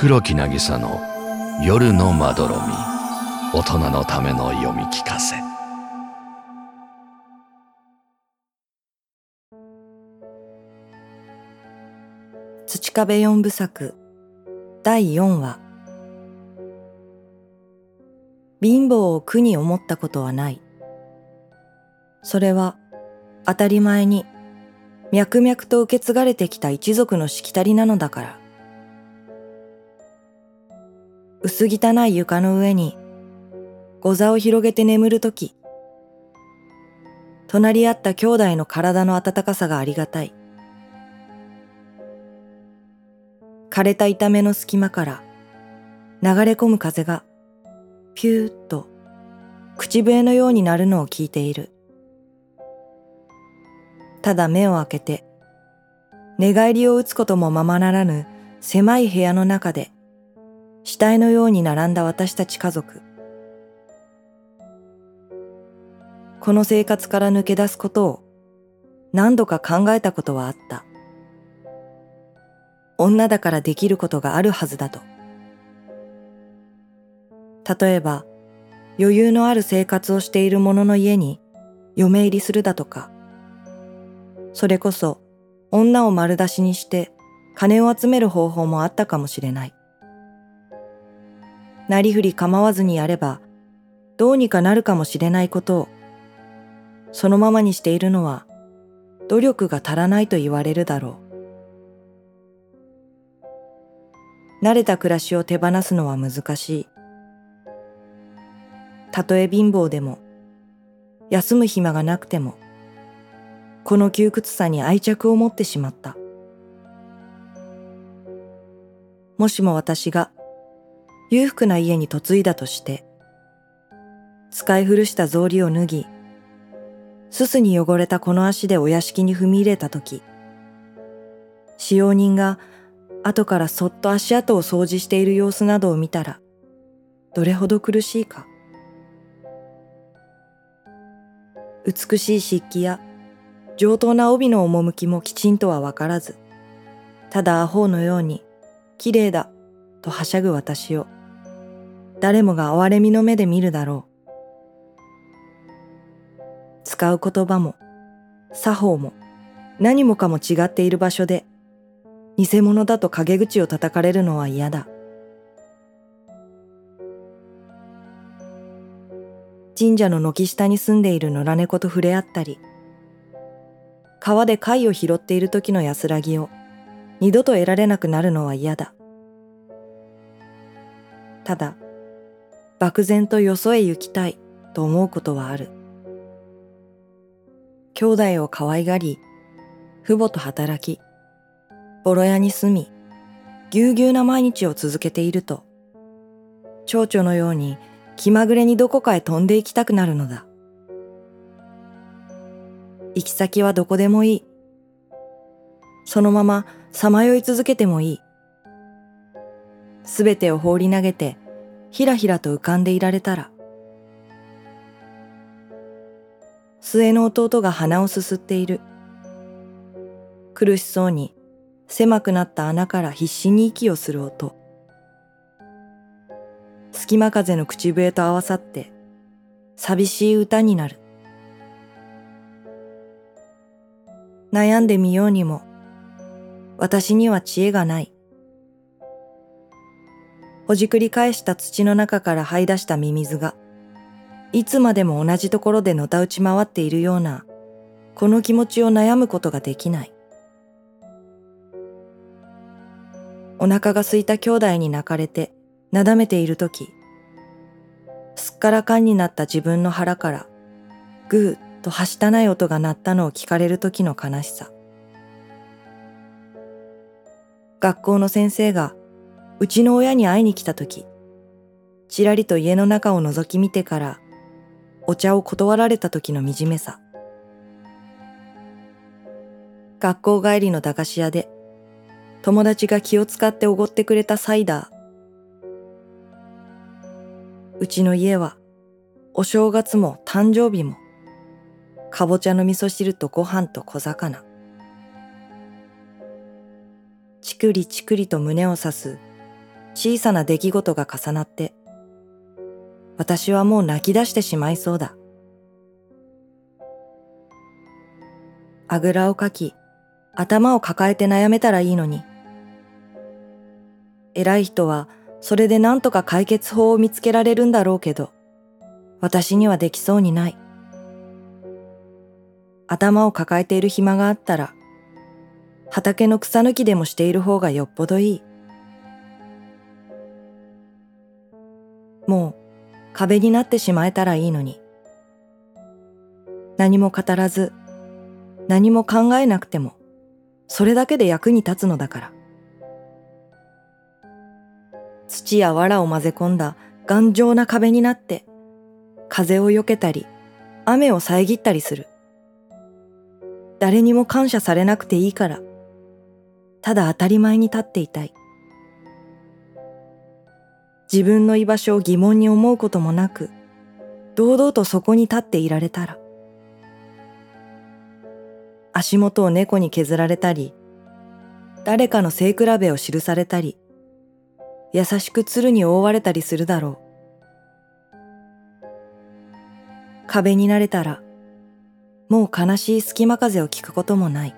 黒木渚の夜のまどろみ、大人のための読み聞かせ。土壁四部作第4話。貧乏を苦に思ったことはない。それは当たり前に脈々と受け継がれてきた一族のしきたりなのだから。薄汚い床の上に御座を広げて眠るとき、隣り合った兄弟の体の温かさがありがたい。枯れた板目の隙間から流れ込む風がピューッと口笛のように鳴るのを聞いている。ただ目を開けて寝返りを打つこともままならぬ狭い部屋の中で死体のように並んだ私たち家族。この生活から抜け出すことを何度か考えたことはあった。女だからできることがあるはずだと。例えば、余裕のある生活をしている者の家に嫁入りするだとか、それこそ女を丸出しにして金を集める方法もあったかもしれない。なりふり構わずにやればどうにかなるかもしれないことを、そのままにしているのは努力が足らないと言われるだろう。慣れた暮らしを手放すのは難しい。たとえ貧乏でも、休む暇がなくても、この窮屈さに愛着を持ってしまった。もしも私が裕福な家に嫁いだとして、使い古した草履を脱ぎ、すすに汚れたこの足でお屋敷に踏み入れたとき、使用人が後からそっと足跡を掃除している様子などを見たら、どれほど苦しいか。美しい漆器や上等な帯の趣もきちんとはわからず、ただアホのように綺麗だとはしゃぐ私を、誰もが哀れみの目で見るだろう。使う言葉も作法も何もかも違っている場所で偽物だと陰口を叩かれるのは嫌だ。神社の軒下に住んでいる野良猫と触れ合ったり、川で貝を拾っている時の安らぎを二度と得られなくなるのは嫌だ。ただ、漠然とよそへ行きたいと思うことはある。兄弟を可愛がり、父母と働き、ボロ屋に住み、ぎゅうぎゅうな毎日を続けていると、蝶々のように気まぐれにどこかへ飛んで行きたくなるのだ。行き先はどこでもいい。そのままさまよい続けてもいい。すべてを放り投げて、ひらひらと浮かんでいられたら。末の弟が鼻をすすっている。苦しそうに狭くなった穴から必死に息をする音。隙間風の口笛と合わさって寂しい歌になる。悩んでみようにも私には知恵がない。ほじくり返した土の中から這い出したミミズが、いつまでも同じところでのたうち回っているようなこの気持ちを悩むことができない。お腹が空いた兄弟に泣かれてなだめているとき、すっからかんになった自分の腹からぐーっとはしたない音が鳴ったのを聞かれるときの悲しさ。学校の先生がうちの親に会いに来たとき、ちらりと家の中を覗き見てからお茶を断られたときの惨めさ。学校帰りの駄菓子屋で友達が気を使っておごってくれたサイダー。うちの家はお正月も誕生日もかぼちゃの味噌汁とご飯と小魚。ちくりちくりと胸を刺す小さな出来事が重なって、私はもう泣き出してしまいそうだ。あぐらをかき、頭を抱えて悩めたらいいのに。偉い人はそれで何とか解決法を見つけられるんだろうけど、私にはできそうにない。頭を抱えている暇があったら、畑の草抜きでもしている方がよっぽどいい。もう壁になってしまえたらいいのに。何も語らず、何も考えなくても、それだけで役に立つのだから。土や藁を混ぜ込んだ頑丈な壁になって、風をよけたり、雨を遮ったりする。誰にも感謝されなくていいから、ただ当たり前に立っていたい。自分の居場所を疑問に思うこともなく、堂々とそこに立っていられたら。足元を猫に削られたり、誰かの背比べを記されたり、優しく鶴に覆われたりするだろう。壁になれたら、もう悲しい隙間風を聞くこともない。